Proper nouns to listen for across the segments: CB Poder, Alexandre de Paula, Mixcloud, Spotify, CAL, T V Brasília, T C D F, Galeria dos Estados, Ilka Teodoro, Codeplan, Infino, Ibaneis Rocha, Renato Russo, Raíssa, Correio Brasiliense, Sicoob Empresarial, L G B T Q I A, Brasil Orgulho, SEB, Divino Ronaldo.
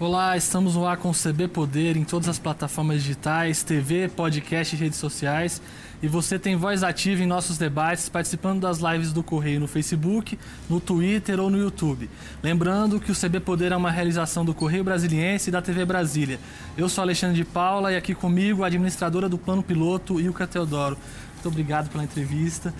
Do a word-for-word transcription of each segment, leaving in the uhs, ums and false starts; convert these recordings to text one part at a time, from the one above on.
Olá, estamos no ar com o C B Poder em todas as plataformas digitais, T V, podcast e redes sociais. E você tem voz ativa em nossos debates, participando das lives do Correio no Facebook, no Twitter ou no YouTube. Lembrando que o C B Poder é uma realização do Correio Brasiliense e da T V Brasília. Eu sou Alexandre de Paula e aqui comigo a administradora do Plano Piloto, Ilka Teodoro. Muito obrigado pela entrevista.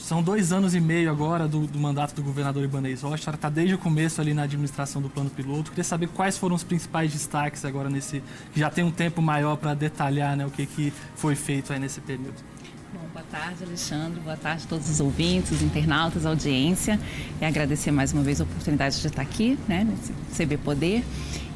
São dois anos e meio agora do, do mandato do governador Ibaneis Rocha. A senhora está desde o começo ali na administração do Plano Piloto. Queria saber quais foram os principais destaques agora nesse... que já tem um tempo maior para detalhar, né, o que, que foi feito aí nesse período. Bom, boa tarde, Alexandre. Boa tarde a todos os ouvintes, internautas, audiência. E agradecer mais uma vez a oportunidade de estar aqui, né, nesse C B Poder.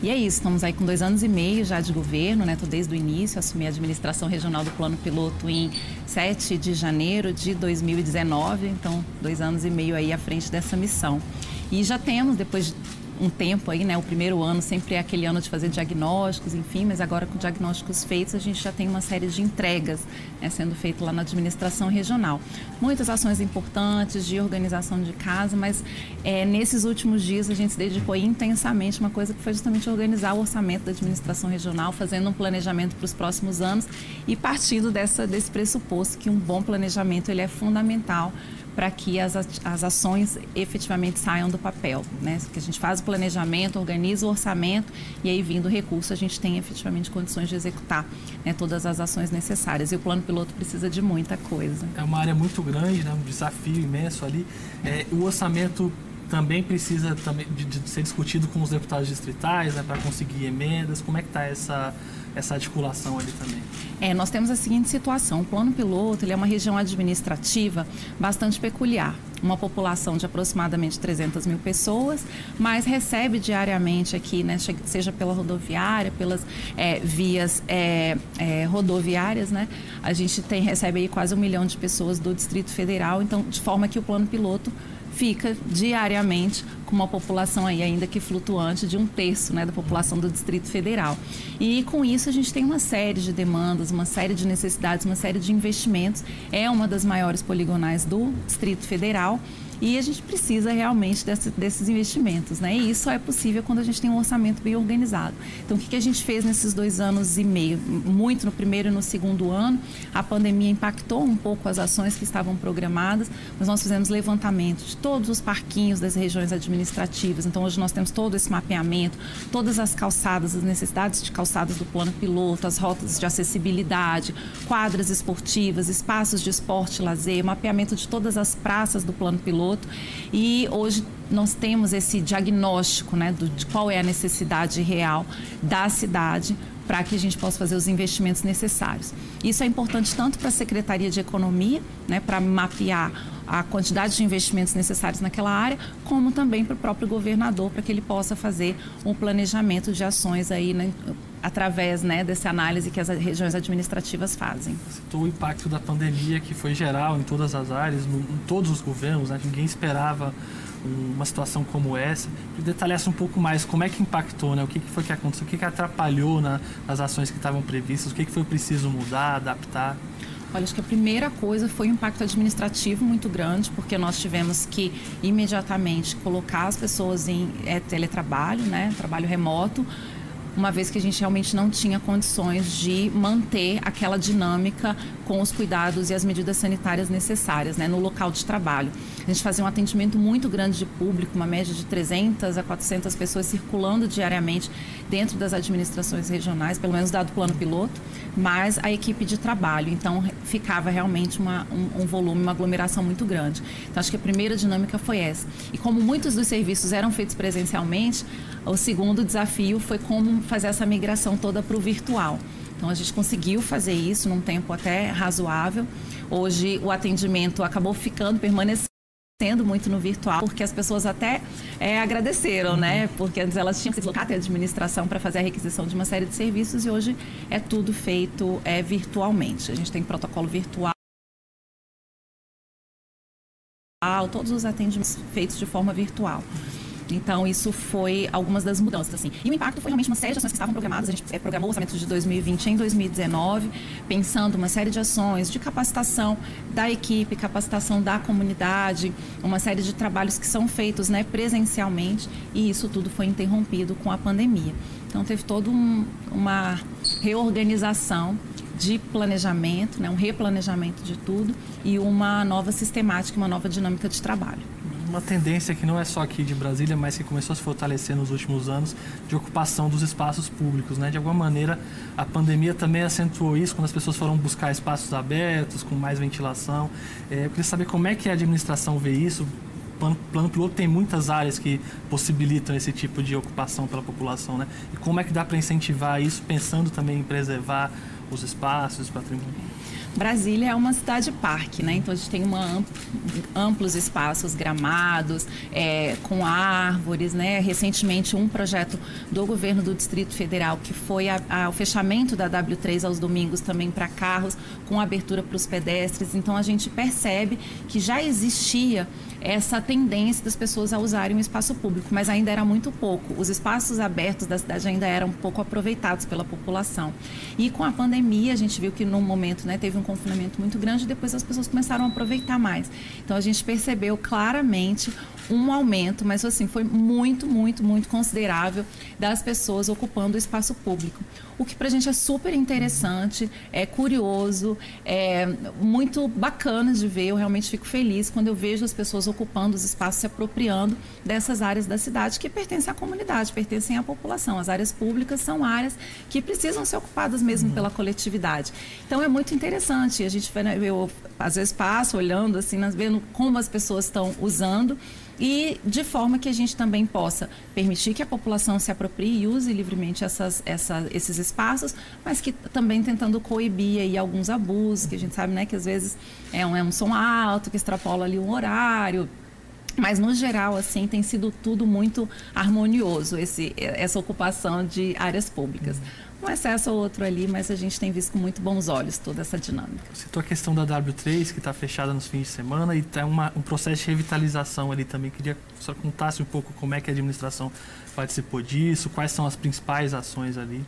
E é isso, estamos aí com dois anos e meio já de governo, né? Tô desde o início, assumi a administração regional do Plano Piloto em sete de janeiro de dois mil e dezenove, então dois anos e meio aí à frente dessa missão. E já temos, depois de um tempo aí, né? O primeiro ano sempre é aquele ano de fazer diagnósticos, enfim, mas agora com diagnósticos feitos a gente já tem uma série de entregas, né, sendo feito lá na administração regional. Muitas ações importantes de organização de casa, mas é, nesses últimos dias a gente se dedicou intensamente uma coisa que foi justamente organizar o orçamento da administração regional, fazendo um planejamento para os próximos anos e partindo dessa, desse pressuposto que um bom planejamento ele é fundamental para que as, as ações efetivamente saiam do papel, né? Que a gente faz o planejamento, organiza o orçamento e aí, vindo o recurso, a gente tem efetivamente condições de executar, né, todas as ações necessárias. E o Plano Piloto precisa de muita coisa. É uma área muito grande, né? Um desafio imenso ali. É, o orçamento também precisa também de, de ser discutido com os deputados distritais, né, para conseguir emendas. Como é que está essa... essa articulação ali também? É, nós temos a seguinte situação, o Plano Piloto ele é uma região administrativa bastante peculiar, uma população de aproximadamente trezentas mil pessoas, mas recebe diariamente aqui, né, seja pela rodoviária, pelas é, vias é, é, rodoviárias, né, a gente tem, recebe aí quase um milhão de pessoas do Distrito Federal, então de forma que o Plano Piloto fica diariamente com uma população aí ainda que flutuante de um terço, né, da população do Distrito Federal. E com isso a gente tem uma série de demandas, uma série de necessidades, uma série de investimentos. É uma das maiores poligonais do Distrito Federal e a gente precisa realmente desse, desses investimentos, né? E isso só é possível quando a gente tem um orçamento bem organizado. Então, o que, que a gente fez nesses dois anos e meio? Muito no primeiro e no segundo ano, a pandemia impactou um pouco as ações que estavam programadas, mas nós fizemos levantamento de todos os parquinhos das regiões administrativas. Então, hoje nós temos todo esse mapeamento, todas as calçadas, as necessidades de calçadas do Plano Piloto, as rotas de acessibilidade, quadras esportivas, espaços de esporte e lazer, mapeamento de todas as praças do Plano Piloto. E hoje nós temos esse diagnóstico, né, do, de qual é a necessidade real da cidade para que a gente possa fazer os investimentos necessários. Isso é importante tanto para a Secretaria de Economia, né, para mapear a quantidade de investimentos necessários naquela área, como também para o próprio governador, para que ele possa fazer um planejamento de ações aí, né, através, né, dessa análise que as regiões administrativas fazem. Citou o impacto da pandemia, que foi geral em todas as áreas, no, em todos os governos, né? Ninguém esperava uma situação como essa. E detalhasse um pouco mais como é que impactou, né? O que foi que aconteceu, o que atrapalhou na, nas ações que estavam previstas, o que foi preciso mudar, adaptar? Olha, acho que a primeira coisa foi um impacto administrativo muito grande, porque nós tivemos que imediatamente colocar as pessoas em é, teletrabalho, né? Trabalho remoto, uma vez que a gente realmente não tinha condições de manter aquela dinâmica com os cuidados e as medidas sanitárias necessárias, né, no local de trabalho. A gente fazia um atendimento muito grande de público, uma média de trezentas a quatrocentas pessoas circulando diariamente dentro das administrações regionais, pelo menos dado o Plano Piloto, mas a equipe de trabalho. Então, ficava realmente uma, um, um volume, uma aglomeração muito grande. Então, acho que a primeira dinâmica foi essa. E como muitos dos serviços eram feitos presencialmente, o segundo desafio foi como fazer essa migração toda para o virtual. Então, a gente conseguiu fazer isso num tempo até razoável. Hoje, o atendimento acabou ficando, permanecendo muito no virtual, porque as pessoas até é, agradeceram, né? Porque antes elas tinham que se deslocar até a administração para fazer a requisição de uma série de serviços e hoje é tudo feito é, virtualmente. A gente tem protocolo virtual, todos os atendimentos feitos de forma virtual. Então, isso foi algumas das mudanças, assim. E o impacto foi realmente uma série de ações que estavam programadas. A gente é, programou o orçamento de dois mil e vinte em dois mil e dezenove, pensando uma série de ações de capacitação da equipe, capacitação da comunidade, uma série de trabalhos que são feitos, né, presencialmente, e isso tudo foi interrompido com a pandemia. Então, teve toda um, uma reorganização de planejamento, né, um replanejamento de tudo e uma nova sistemática, uma nova dinâmica de trabalho. Uma tendência que não é só aqui de Brasília, mas que começou a se fortalecer nos últimos anos, de ocupação dos espaços públicos, né? De alguma maneira, a pandemia também acentuou isso, quando as pessoas foram buscar espaços abertos, com mais ventilação. É, eu queria saber como é que a administração vê isso. Plano, plano piloto tem muitas áreas que possibilitam esse tipo de ocupação pela população, né? E como é que dá para incentivar isso, pensando também em preservar os espaços, o patrimônio? Brasília é uma cidade-parque, né? Então, a gente tem uma amplo, amplos espaços gramados, é, com árvores, né? Recentemente, um projeto do governo do Distrito Federal, que foi a, a, o fechamento da W três aos domingos também para carros, com abertura para os pedestres. Então, a gente percebe que já existia essa tendência das pessoas a usarem o espaço público, mas ainda era muito pouco. Os espaços abertos da cidade ainda eram pouco aproveitados pela população. E com a pandemia, a gente viu que, num momento, né, teve um confinamento muito grande e depois as pessoas começaram a aproveitar mais. Então, a gente percebeu claramente um aumento, mas assim, foi muito, muito, muito considerável das pessoas ocupando o espaço público. O que pra gente é super interessante, é curioso, é muito bacana de ver. Eu realmente fico feliz quando eu vejo as pessoas ocupando os espaços, se apropriando dessas áreas da cidade que pertencem à comunidade, pertencem à população. As áreas públicas são áreas que precisam ser ocupadas mesmo pela coletividade. Então, é muito interessante. A gente vê, eu às vezes passo olhando, assim, vendo como as pessoas estão usando. E de forma que a gente também possa permitir que a população se aproprie e use livremente essas, essa, esses espaços, mas que também tentando coibir aí alguns abusos, que a gente sabe, né, que às vezes é um, é um som alto, que extrapola ali um horário. Mas, no geral, assim, tem sido tudo muito harmonioso, esse, essa ocupação de áreas públicas. Um excesso ou outro ali, mas a gente tem visto com muito bons olhos toda essa dinâmica. Você citou a questão da W três, que está fechada nos fins de semana, e tem uma, um processo de revitalização ali também. Queria que você contasse um pouco como é que a administração participou disso, quais são as principais ações ali.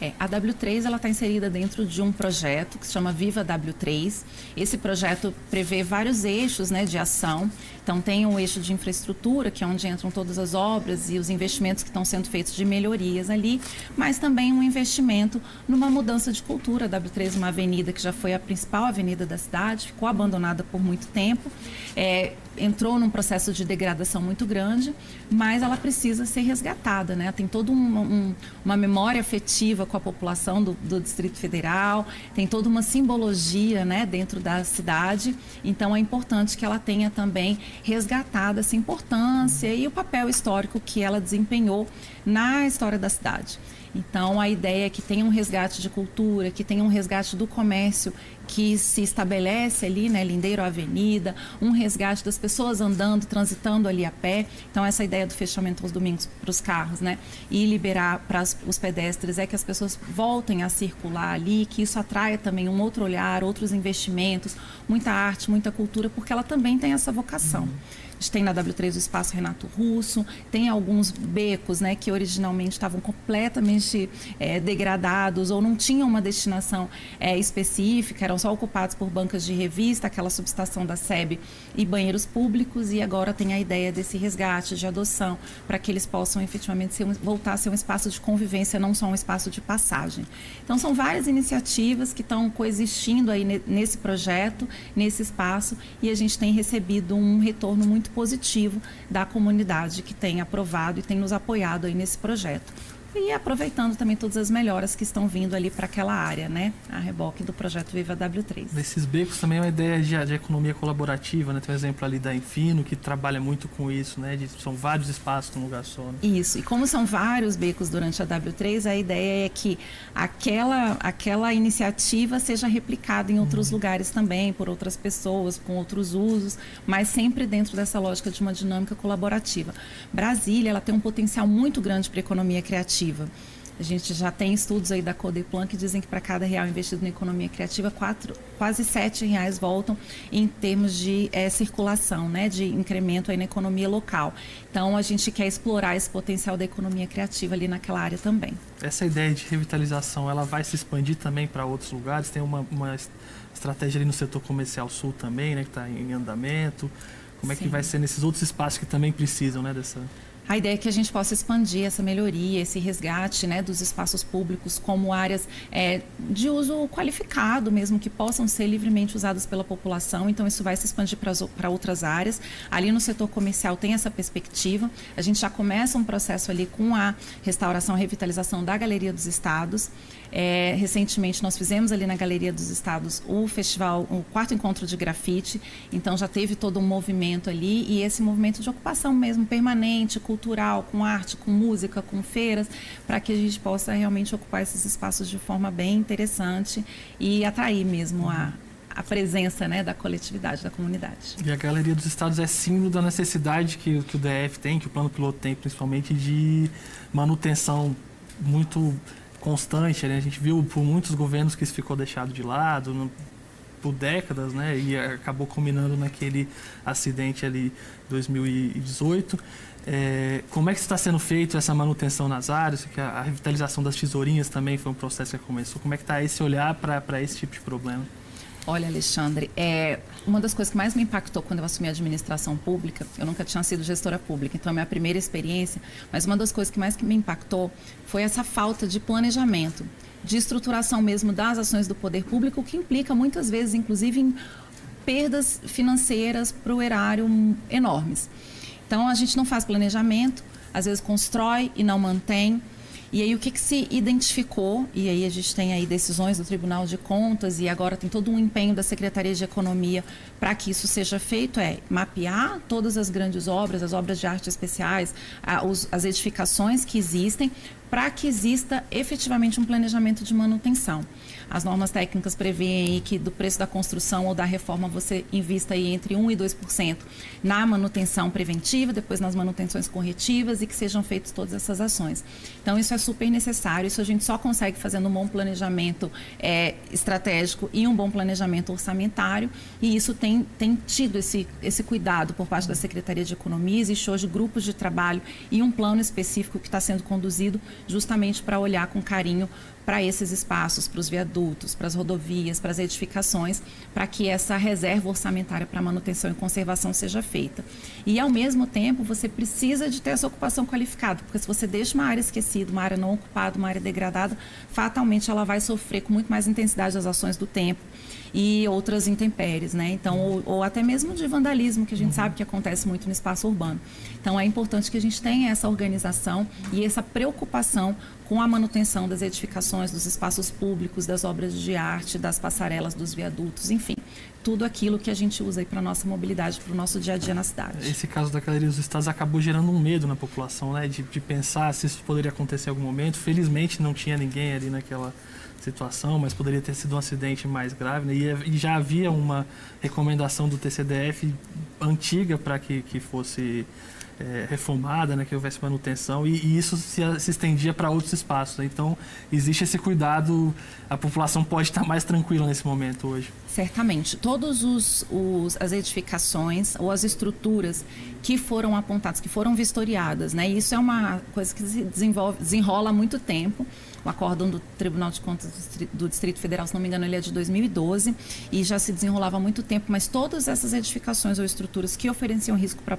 É, a W três está inserida dentro de um projeto que se chama Viva W três. Esse projeto prevê vários eixos, né, de ação. Então, tem o eixo de infraestrutura, que é onde entram todas as obras e os investimentos que estão sendo feitos de melhorias ali, mas também um investimento numa mudança de cultura. A W três é uma avenida que já foi a principal avenida da cidade, ficou abandonada por muito tempo, é, entrou num processo de degradação muito grande, mas ela precisa ser resgatada, né? Tem toda um, um, uma memória afetiva com a população do, do Distrito Federal, tem toda uma simbologia, né, dentro da cidade. Então, é importante que ela tenha também resgatado essa importância e o papel histórico que ela desempenhou na história da cidade. Então, a ideia é que tenha um resgate de cultura, que tenha um resgate do comércio que se estabelece ali, né, lindeiro à avenida, um resgate das pessoas andando, transitando ali a pé. Então, essa ideia do fechamento aos domingos para os carros, né, e liberar para os pedestres, é que as pessoas voltem a circular ali, que isso atraia também um outro olhar, outros investimentos, muita arte, muita cultura, porque ela também tem essa vocação. Uhum. A gente tem na W três o espaço Renato Russo, tem alguns becos, né, que originalmente estavam completamente é, degradados ou não tinham uma destinação é, específica, eram só ocupados por bancas de revista, aquela subestação da S E B e banheiros públicos, e agora tem a ideia desse resgate, de adoção, para que eles possam efetivamente ser, voltar a ser um espaço de convivência, não só um espaço de passagem. Então, são várias iniciativas que estão coexistindo aí nesse projeto, nesse espaço, e a gente tem recebido um retorno muito positivo da comunidade, que tem aprovado e tem nos apoiado aí nesse projeto. E aproveitando também todas as melhoras que estão vindo ali para aquela área, né? A reboque do projeto Viva W três. Desses becos também é uma ideia de, de economia colaborativa, né? Tem um exemplo ali da Infino, que trabalha muito com isso, né? De, são vários espaços num lugar só, né? Isso. E como são vários becos durante a W três, a ideia é que aquela, aquela iniciativa seja replicada em outros uhum. lugares também, por outras pessoas, com outros usos, mas sempre dentro dessa lógica de uma dinâmica colaborativa. Brasília, ela tem um potencial muito grande para a economia criativa. A gente já tem estudos aí da Codeplan que dizem que para cada real investido na economia criativa, quatro, quase sete reais voltam em termos de é, circulação, né, de incremento aí na economia local. Então, a gente quer explorar esse potencial da economia criativa ali naquela área também. Essa ideia de revitalização, ela vai se expandir também para outros lugares? Tem uma, uma estratégia ali no setor comercial sul também, né, que está em andamento. Como é Sim. que vai ser nesses outros espaços que também precisam, né, dessa... A ideia é que a gente possa expandir essa melhoria, esse resgate, né, dos espaços públicos como áreas é, de uso qualificado mesmo, que possam ser livremente usadas pela população. Então, isso vai se expandir para outras áreas. Ali no setor comercial tem essa perspectiva. A gente já começa um processo ali com a restauração, revitalização da Galeria dos Estados. É, recentemente, nós fizemos ali na Galeria dos Estados o festival, o quarto encontro de grafite. Então, já teve todo um movimento ali e esse movimento de ocupação mesmo, permanente, cultural, com arte, com música, com feiras, para que a gente possa realmente ocupar esses espaços de forma bem interessante e atrair mesmo a, a presença, né, da coletividade, da comunidade. E a Galeria dos Estados é símbolo da necessidade que, que o D F tem, que o plano piloto tem, principalmente de manutenção muito constante, né? A gente viu por muitos governos que isso ficou deixado de lado, não... por décadas, né, e acabou culminando naquele acidente ali dois mil e dezoito. É, como é que está sendo feito essa manutenção nas áreas? Que a, a revitalização das tesourinhas também foi um processo que começou. Como é que está esse olhar para esse tipo de problema? Olha, Alexandre, é, uma das coisas que mais me impactou quando eu assumi a administração pública, eu nunca tinha sido gestora pública, então é a minha primeira experiência, mas uma das coisas que mais me impactou foi essa falta de planejamento, de estruturação mesmo das ações do poder público, que implica muitas vezes, inclusive, em perdas financeiras para o erário enormes. Então, a gente não faz planejamento, às vezes constrói e não mantém. E aí, o que, que se identificou? E aí, a gente tem aí decisões do Tribunal de Contas e agora tem todo um empenho da Secretaria de Economia para que isso seja feito, é mapear todas as grandes obras, as obras de arte especiais, as edificações que existem, para que exista efetivamente um planejamento de manutenção. As normas técnicas prevêem que do preço da construção ou da reforma você invista aí entre um por cento e dois por cento na manutenção preventiva, depois nas manutenções corretivas e que sejam feitas todas essas ações. Então, isso é super necessário, isso a gente só consegue fazendo um bom planejamento é, estratégico e um bom planejamento orçamentário, e isso tem, tem tido esse, esse cuidado por parte da Secretaria de Economia. Existe hoje grupos de trabalho e um plano específico que está sendo conduzido justamente para olhar com carinho para esses espaços, para os viadutos, para as rodovias, para as edificações, para que essa reserva orçamentária para manutenção e conservação seja feita. E, ao mesmo tempo, você precisa de ter essa ocupação qualificada, porque se você deixa uma área esquecida, uma área não ocupada, uma área degradada, fatalmente ela vai sofrer com muito mais intensidade as ações do tempo e outras intempéries, né? Então, ou, ou até mesmo de vandalismo, que a gente sabe que acontece muito no espaço urbano. Então, é importante que a gente tenha essa organização e essa preocupação com a manutenção das edificações, dos espaços públicos, das obras de arte, das passarelas, dos viadutos, enfim, tudo aquilo que a gente usa aí para a nossa mobilidade, para o nosso dia a dia na cidade. Esse caso da Galeria dos Estados acabou gerando um medo na população, né? De, de pensar se isso poderia acontecer em algum momento. Felizmente não tinha ninguém ali naquela situação, mas poderia ter sido um acidente mais grave, né? E, e já havia uma recomendação do T C D F antiga para que, que fosse... É, reformada, né, que houvesse manutenção, e, e isso se, se estendia para outros espaços, né? Então, existe esse cuidado, a população pode estar mais tranquila nesse momento hoje. Certamente. Todas os, os, as edificações ou as estruturas que foram apontadas, que foram vistoriadas, né, e isso é uma coisa que se desenvolve, desenrola há muito tempo. O acórdão do Tribunal de Contas do Distrito Federal, se não me engano, ele é de dois mil e doze e já se desenrolava há muito tempo, mas todas essas edificações ou estruturas que ofereciam risco para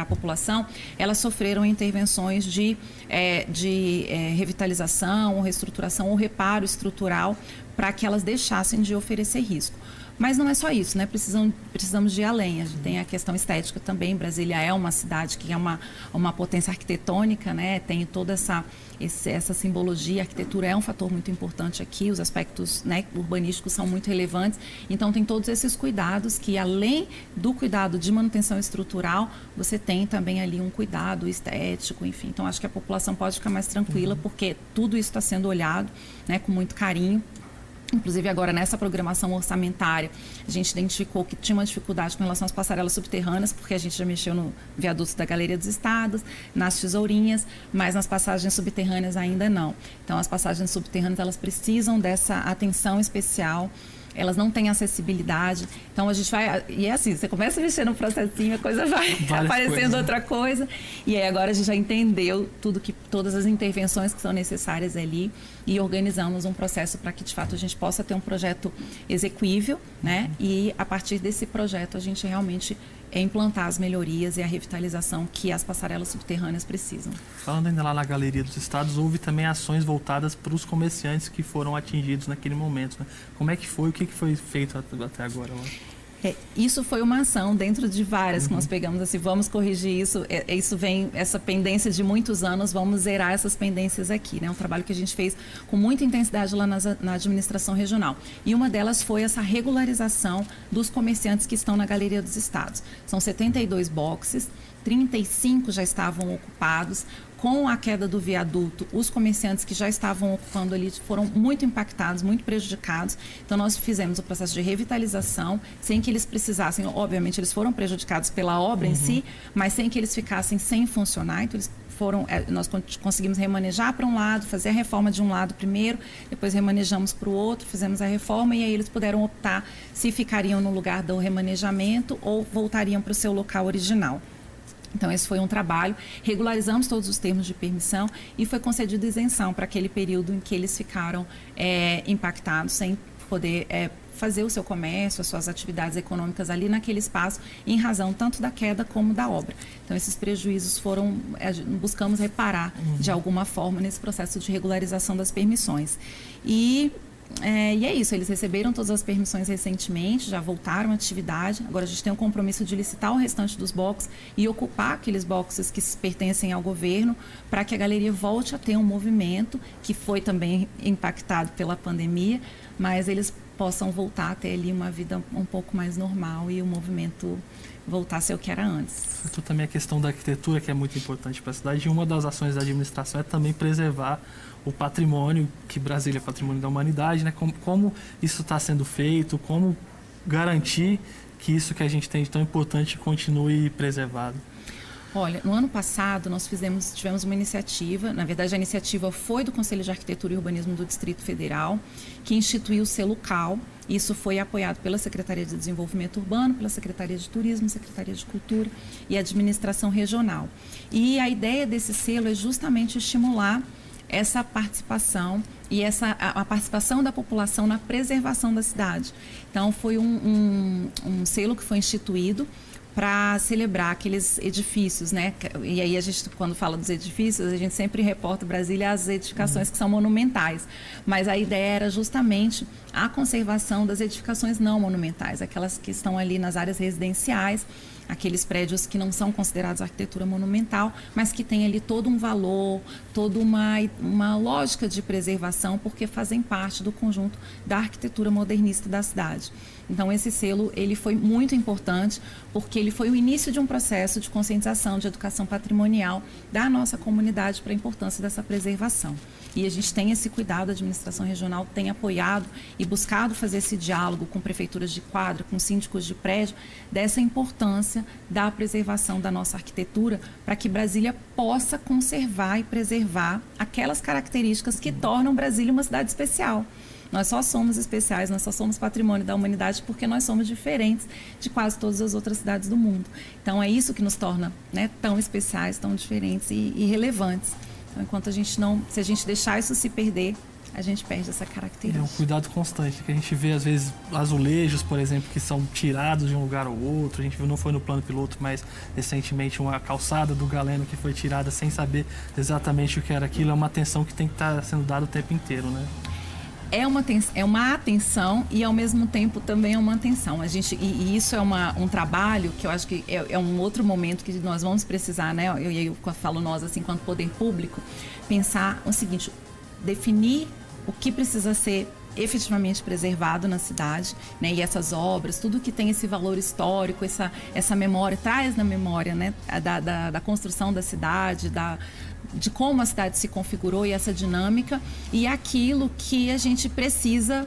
a população, elas sofreram intervenções de, é, de é, revitalização, ou reestruturação ou reparo estrutural para que elas deixassem de oferecer risco. Mas não é só isso, né? Precisam, precisamos de ir além. A gente tem a questão estética também. Brasília é uma cidade que é uma, uma potência arquitetônica, né? Tem toda essa, esse, essa simbologia. A arquitetura é um fator muito importante aqui. Os aspectos, né, urbanísticos são muito relevantes. Então, tem todos esses cuidados que, além do cuidado de manutenção estrutural, você tem também ali um cuidado estético, enfim. Então, acho que a população pode ficar mais tranquila, porque tudo isso está sendo olhado, né, com muito carinho. Inclusive, agora, nessa programação orçamentária, a gente identificou que tinha uma dificuldade com relação às passarelas subterrâneas, porque a gente já mexeu no viaduto da Galeria dos Estados, nas tesourinhas, mas nas passagens subterrâneas ainda não. Então, as passagens subterrâneas, elas precisam dessa atenção especial, elas não têm acessibilidade. Então, a gente vai... E é assim, você começa a mexer no processinho, a coisa vai aparecendo coisas, né? Outra coisa. E aí, agora, a gente já entendeu tudo que, todas as intervenções que são necessárias ali, e organizamos um processo para que, de fato, a gente possa ter um projeto execuível, né? E, a partir desse projeto, a gente realmente implantar as melhorias e a revitalização que as passarelas subterrâneas precisam. Falando ainda lá na Galeria dos Estados, houve também ações voltadas para os comerciantes que foram atingidos naquele momento, né? Como é que foi? O que foi feito até agora? É, isso foi uma ação dentro de várias, uhum, que nós pegamos assim, vamos corrigir isso, é, isso vem, essa pendência de muitos anos, vamos zerar essas pendências aqui, né? Um trabalho que a gente fez com muita intensidade lá nas, na administração regional. E uma delas foi essa regularização dos comerciantes que estão na Galeria dos Estados. São setenta e dois boxes, trinta e cinco já estavam ocupados. Com a queda do viaduto, os comerciantes que já estavam ocupando ali foram muito impactados, muito prejudicados. Então, nós fizemos o processo de revitalização, sem que eles precisassem, obviamente, eles foram prejudicados pela obra, uhum, em si, mas sem que eles ficassem sem funcionar. Então, eles foram, nós conseguimos remanejar para um lado, fazer a reforma de um lado primeiro, depois remanejamos para o outro, fizemos a reforma, e aí eles puderam optar se ficariam no lugar do remanejamento ou voltariam para o seu local original. Então, esse foi um trabalho, regularizamos todos os termos de permissão e foi concedida isenção para aquele período em que eles ficaram é, impactados, sem poder é, fazer o seu comércio, as suas atividades econômicas ali naquele espaço, em razão tanto da queda como da obra. Então, esses prejuízos foram, é, buscamos reparar, uhum, de alguma forma nesse processo de regularização das permissões. E... É, e é isso, eles receberam todas as permissões recentemente, já voltaram à atividade. Agora a gente tem um compromisso de licitar o restante dos boxes e ocupar aqueles boxes que pertencem ao governo, para que a galeria volte a ter um movimento que foi também impactado pela pandemia, mas eles possam voltar a ter ali uma vida um pouco mais normal e o movimento voltar a ser o que era antes. Então, também a questão da arquitetura, que é muito importante para a cidade, e uma das ações da administração é também preservar o patrimônio, que Brasília é patrimônio da humanidade, né? Como, como isso está sendo feito, como garantir que isso que a gente tem de tão importante continue preservado? Olha, no ano passado nós fizemos, tivemos uma iniciativa, na verdade a iniciativa foi do Conselho de Arquitetura e Urbanismo do Distrito Federal, que instituiu o selo CAL. Isso foi apoiado pela Secretaria de Desenvolvimento Urbano, pela Secretaria de Turismo, Secretaria de Cultura e Administração Regional. E a ideia desse selo é justamente estimular essa participação e essa, a, a participação da população na preservação da cidade. Então, foi um, um, um selo que foi instituído para celebrar aqueles edifícios, né? E aí, a gente, quando fala dos edifícios, a gente sempre reporta Brasília às edificações, uhum, que são monumentais. Mas a ideia era justamente a conservação das edificações não monumentais, aquelas que estão ali nas áreas residenciais, aqueles prédios que não são considerados arquitetura monumental, mas que tem ali todo um valor, toda uma, uma lógica de preservação, porque fazem parte do conjunto da arquitetura modernista da cidade. Então, esse selo ele foi muito importante, porque ele foi o início de um processo de conscientização, de educação patrimonial da nossa comunidade para a importância dessa preservação. E a gente tem esse cuidado, a administração regional tem apoiado e buscado fazer esse diálogo com prefeituras de quadra, com síndicos de prédio, dessa importância da preservação da nossa arquitetura, para que Brasília possa conservar e preservar aquelas características que tornam Brasília uma cidade especial. Nós só somos especiais, nós só somos patrimônio da humanidade porque nós somos diferentes de quase todas as outras cidades do mundo. Então, é isso que nos torna, né, tão especiais, tão diferentes e, e relevantes. Então, enquanto a gente não... Se a gente deixar isso se perder, a gente perde essa característica. É um cuidado constante, que a gente vê, às vezes, azulejos, por exemplo, que são tirados de um lugar ao outro. A gente viu, não foi no plano piloto, mas recentemente uma calçada do Galeno que foi tirada sem saber exatamente o que era aquilo. É uma atenção que tem que estar sendo dada o tempo inteiro, né? É uma, é uma atenção e, ao mesmo tempo, também é uma atenção. A gente, e, e isso é uma, um trabalho que eu acho que é, é um outro momento que nós vamos precisar, né? Eu, eu, eu falo nós, assim, enquanto poder público, pensar o seguinte, definir o que precisa ser efetivamente preservado na cidade, né? E essas obras, tudo que tem esse valor histórico, essa, essa memória, traz na memória, né? da, da, da construção da cidade, da... de como a cidade se configurou e essa dinâmica, e aquilo que a gente precisa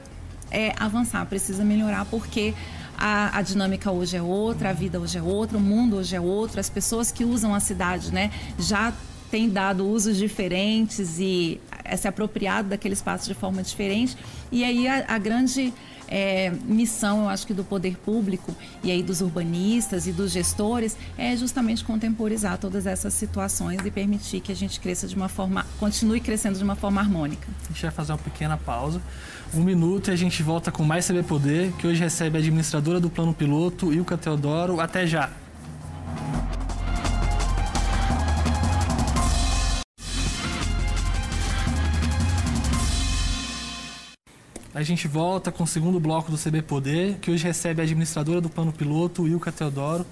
é, avançar, precisa melhorar, porque a, a dinâmica hoje é outra, a vida hoje é outra, o mundo hoje é outro, as pessoas que usam a cidade, né, já têm dado usos diferentes e é, se apropriado daquele espaço de forma diferente. E aí a, a grande... É, missão, eu acho que do poder público e aí dos urbanistas e dos gestores é justamente contemporizar todas essas situações e permitir que a gente cresça de uma forma, continue crescendo de uma forma harmônica. A gente vai fazer uma pequena pausa, um minuto, e a gente volta com mais C B Poder, que hoje recebe a administradora do Plano Piloto, Ilka Teodoro. Até já! A gente volta com o segundo bloco do C B Poder, que hoje recebe a administradora do Plano Piloto, Ilka Teodoro.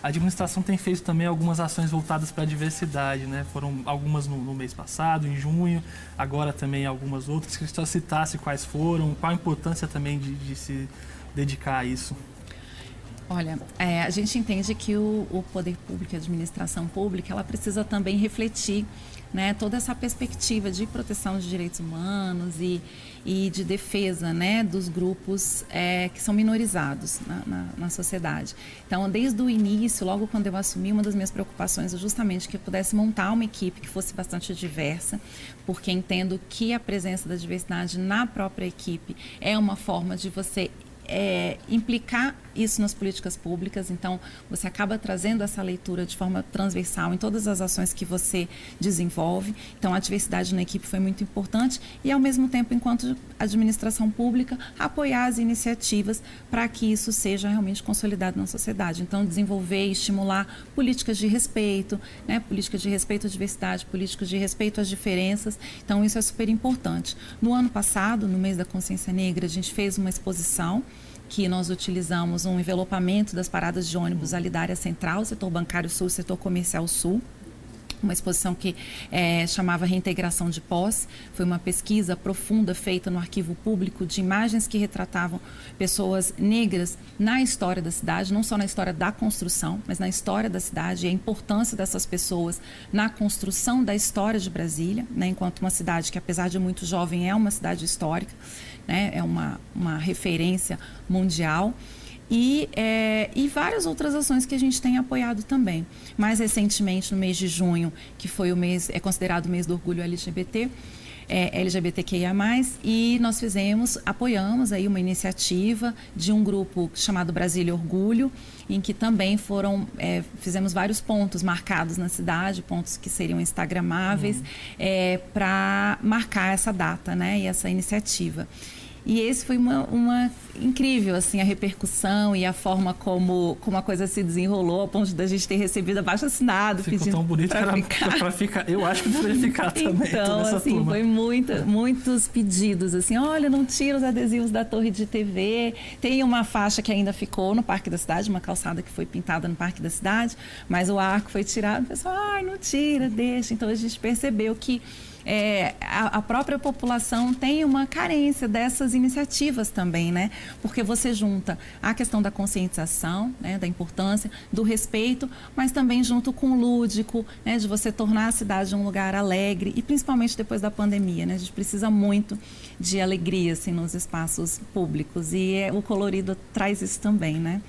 A administração tem feito também algumas ações voltadas para a diversidade, né? Foram algumas no, no mês passado, em junho, agora também algumas outras. Que você citasse quais foram, qual a importância também de, de se dedicar a isso. Olha, é, a gente entende que o, o poder público, a administração pública, ela precisa também refletir, né, toda essa perspectiva de proteção de direitos humanos e, e de defesa, né, dos grupos é, que são minorizados na, na, na sociedade. Então, desde o início, logo quando eu assumi, uma das minhas preocupações é justamente que eu pudesse montar uma equipe que fosse bastante diversa, porque entendo que a presença da diversidade na própria equipe é uma forma de você... É, implicar isso nas políticas públicas. Então você acaba trazendo essa leitura de forma transversal em todas as ações que você desenvolve. Então a diversidade na equipe foi muito importante e, ao mesmo tempo, enquanto administração pública, apoiar as iniciativas para que isso seja realmente consolidado na sociedade. Então desenvolver e estimular políticas de respeito, né? Políticas de respeito à diversidade, políticas de respeito às diferenças. Então isso é super importante. No ano passado, no mês da Consciência Negra, a gente fez uma exposição que nós utilizamos um envelopamento das paradas de ônibus ali da área central, setor bancário sul, setor comercial sul. Uma exposição que é, chamava Reintegração de Posse. Foi uma pesquisa profunda feita no arquivo público de imagens que retratavam pessoas negras na história da cidade, não só na história da construção, mas na história da cidade e a importância dessas pessoas na construção da história de Brasília, né, enquanto uma cidade que, apesar de muito jovem, é uma cidade histórica, né, é uma, uma referência mundial. E, é, e várias outras ações que a gente tem apoiado também. Mais recentemente, no mês de junho, que foi o mês, é considerado o mês do orgulho L G B T, é, L G B T Q I A mais, e nós fizemos, apoiamos aí uma iniciativa de um grupo chamado Brasil Orgulho, em que também foram, é, fizemos vários pontos marcados na cidade, pontos que seriam instagramáveis, uhum. é, para marcar essa data, né, e essa iniciativa. E esse foi uma, uma incrível, assim, a repercussão e a forma como, como a coisa se desenrolou, a ponto da gente ter recebido abaixo-assinado. Ficou tão bonito pra que ficar. Era pra ficar. Eu acho que deveria ficar também. Então, assim, turma. Foi muita, muitos pedidos, assim, olha, não tira os adesivos da torre de T V. Tem uma faixa que ainda ficou no Parque da Cidade, uma calçada que foi pintada no Parque da Cidade, mas o arco foi tirado. O pessoal, ai, não tira, deixa. Então, a gente percebeu que É, a, a própria população tem uma carência dessas iniciativas também, né? Porque você junta a questão da conscientização, né, da importância, do respeito, mas também junto com o lúdico, né, de você tornar a cidade um lugar alegre, e principalmente depois da pandemia, né? A gente precisa muito de alegria, assim, nos espaços públicos, e é, o colorido traz isso também, né?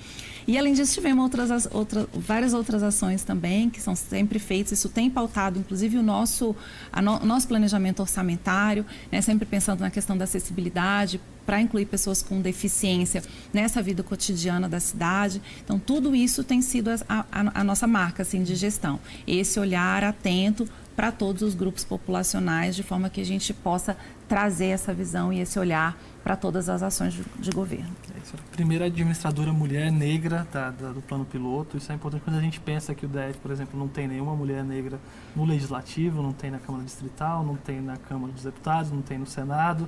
E, além disso, tivemos outras, outras, várias outras ações também, que são sempre feitas. Isso tem pautado, inclusive, o nosso, a no, o nosso planejamento orçamentário, né? Sempre pensando na questão da acessibilidade, para incluir pessoas com deficiência nessa vida cotidiana da cidade. Então, tudo isso tem sido a, a, a nossa marca, assim, de gestão. Esse olhar atento para todos os grupos populacionais, de forma que a gente possa trazer essa visão e esse olhar para todas as ações de, de governo. É isso. Primeira administradora mulher negra da, da, do Plano Piloto. Isso é importante quando a gente pensa que o D F, por exemplo, não tem nenhuma mulher negra no Legislativo, não tem na Câmara Distrital, não tem na Câmara dos Deputados, não tem no Senado.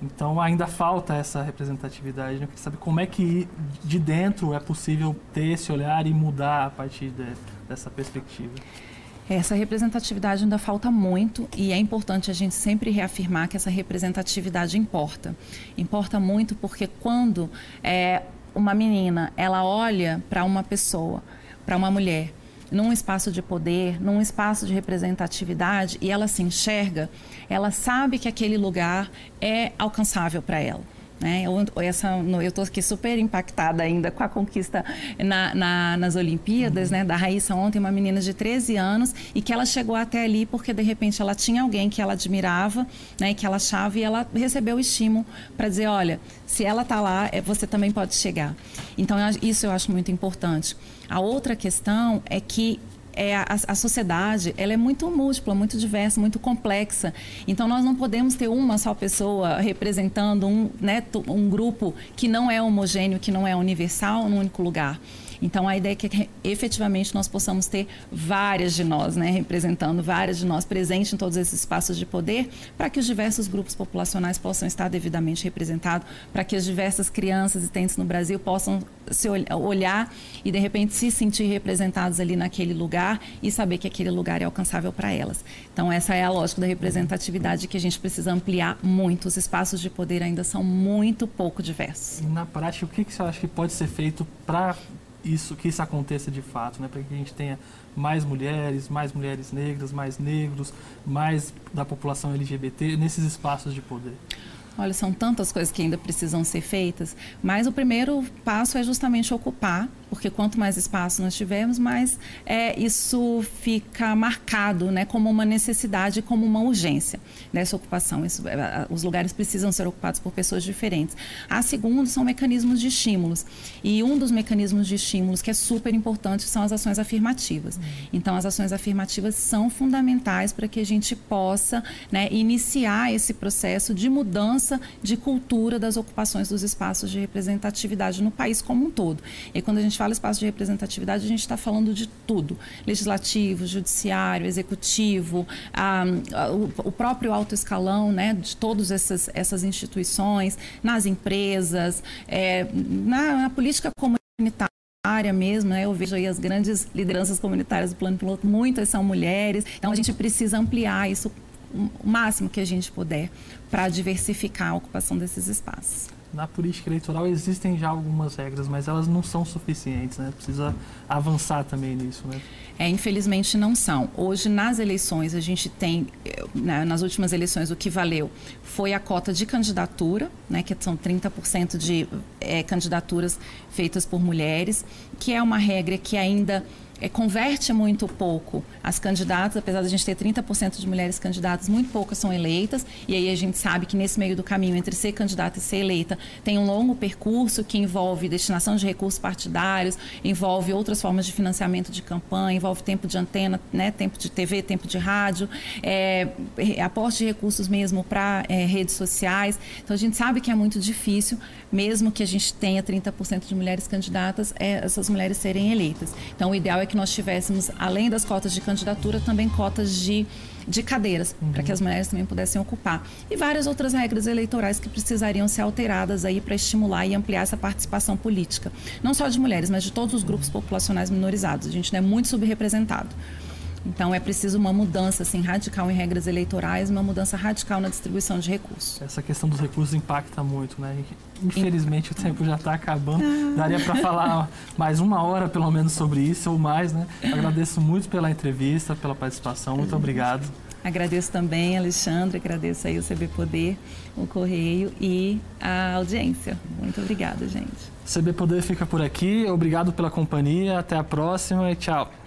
Então, ainda falta essa representatividade. Né? Eu queria saber como é que, de dentro, é possível ter esse olhar e mudar a partir de, dessa perspectiva. Essa representatividade ainda falta muito, e é importante a gente sempre reafirmar que essa representatividade importa. Importa muito porque quando é, uma menina, ela olha para uma pessoa, para uma mulher, num espaço de poder, num espaço de representatividade, e ela se enxerga, ela sabe que aquele lugar é alcançável para ela. Né? Eu, essa, eu estou aqui super impactada ainda com a conquista na, na, nas Olimpíadas, uhum. né? Da Raíssa ontem, uma menina de treze anos, e que ela chegou até ali porque, de repente, ela tinha alguém que ela admirava, né? Que ela achava, e ela recebeu o estímulo para dizer, olha, se ela está lá, você também pode chegar. Então, isso eu acho muito importante. A outra questão é que É, a, a sociedade, ela é muito múltipla, muito diversa, muito complexa. Então, nós não podemos ter uma só pessoa representando um, né, um grupo que não é homogêneo, que não é universal, num único lugar. Então, a ideia é que, efetivamente, nós possamos ter várias de nós, né, representando várias de nós, presentes em todos esses espaços de poder, para que os diversos grupos populacionais possam estar devidamente representados, para que as diversas crianças existentes no Brasil possam se ol- olhar e, de repente, se sentir representados ali naquele lugar e saber que aquele lugar é alcançável para elas. Então, essa é a lógica da representatividade, que a gente precisa ampliar muito. Os espaços de poder ainda são muito pouco diversos. E, na prática, o que, que você acha que pode ser feito para... Isso, que isso aconteça de fato, né? Para que a gente tenha mais mulheres, mais mulheres negras, mais negros, mais da população L G B T nesses espaços de poder. Olha, são tantas coisas que ainda precisam ser feitas, mas o primeiro passo é justamente ocupar, porque quanto mais espaço nós tivermos, mais é, isso fica marcado, né, como uma necessidade, como uma urgência dessa ocupação. Isso, os lugares precisam ser ocupados por pessoas diferentes. A segunda são mecanismos de estímulos, e um dos mecanismos de estímulos que é super importante são as ações afirmativas. Então, as ações afirmativas são fundamentais para que a gente possa, né, iniciar esse processo de mudança de cultura das ocupações dos espaços de representatividade no país como um todo. E quando a gente fala espaço de representatividade, a gente está falando de tudo: legislativo, judiciário, executivo, a, a, o, o próprio alto escalão, né, de todas essas, essas instituições, nas empresas, é, na, na política comunitária área mesmo, né? Eu vejo aí as grandes lideranças comunitárias do plano piloto, muitas são mulheres, então a gente precisa ampliar isso o máximo que a gente puder para diversificar a ocupação desses espaços. Na política eleitoral existem já algumas regras, mas elas não são suficientes, né? Precisa avançar também nisso, né? É, infelizmente não são. Hoje, nas eleições, a gente tem, nas últimas eleições, o que valeu foi a cota de candidatura, né, que são trinta por cento de é, candidaturas feitas por mulheres, que é uma regra que ainda... É, converte muito pouco as candidatas, apesar de a gente ter trinta por cento de mulheres candidatas, muito poucas são eleitas, e aí a gente sabe que nesse meio do caminho entre ser candidata e ser eleita tem um longo percurso que envolve destinação de recursos partidários, envolve outras formas de financiamento de campanha, envolve tempo de antena, né, tempo de T V, tempo de rádio, é, aporte de recursos mesmo para é, redes sociais. Então a gente sabe que é muito difícil, mesmo que a gente tenha trinta por cento de mulheres candidatas, é, essas mulheres serem eleitas. Então o ideal é que nós tivéssemos, além das cotas de candidatura, também cotas de, de cadeiras, uhum. para que as mulheres também pudessem ocupar. E várias outras regras eleitorais que precisariam ser alteradas aí para estimular e ampliar essa participação política. Não só de mulheres, mas de todos os grupos populacionais minorizados. A gente não é muito subrepresentado. Então, é preciso uma mudança assim, radical em regras eleitorais, uma mudança radical na distribuição de recursos. Essa questão dos recursos impacta muito, né? Infelizmente, impacta. O tempo já está acabando. Ah. Daria para falar mais uma hora, pelo menos, sobre isso, ou mais, né? Agradeço muito pela entrevista, pela participação. Muito obrigado. Agradeço também, Alexandre. Agradeço aí o C B Poder, o Correio e a audiência. Muito obrigada, gente. O C B Poder fica por aqui. Obrigado pela companhia. Até a próxima e tchau.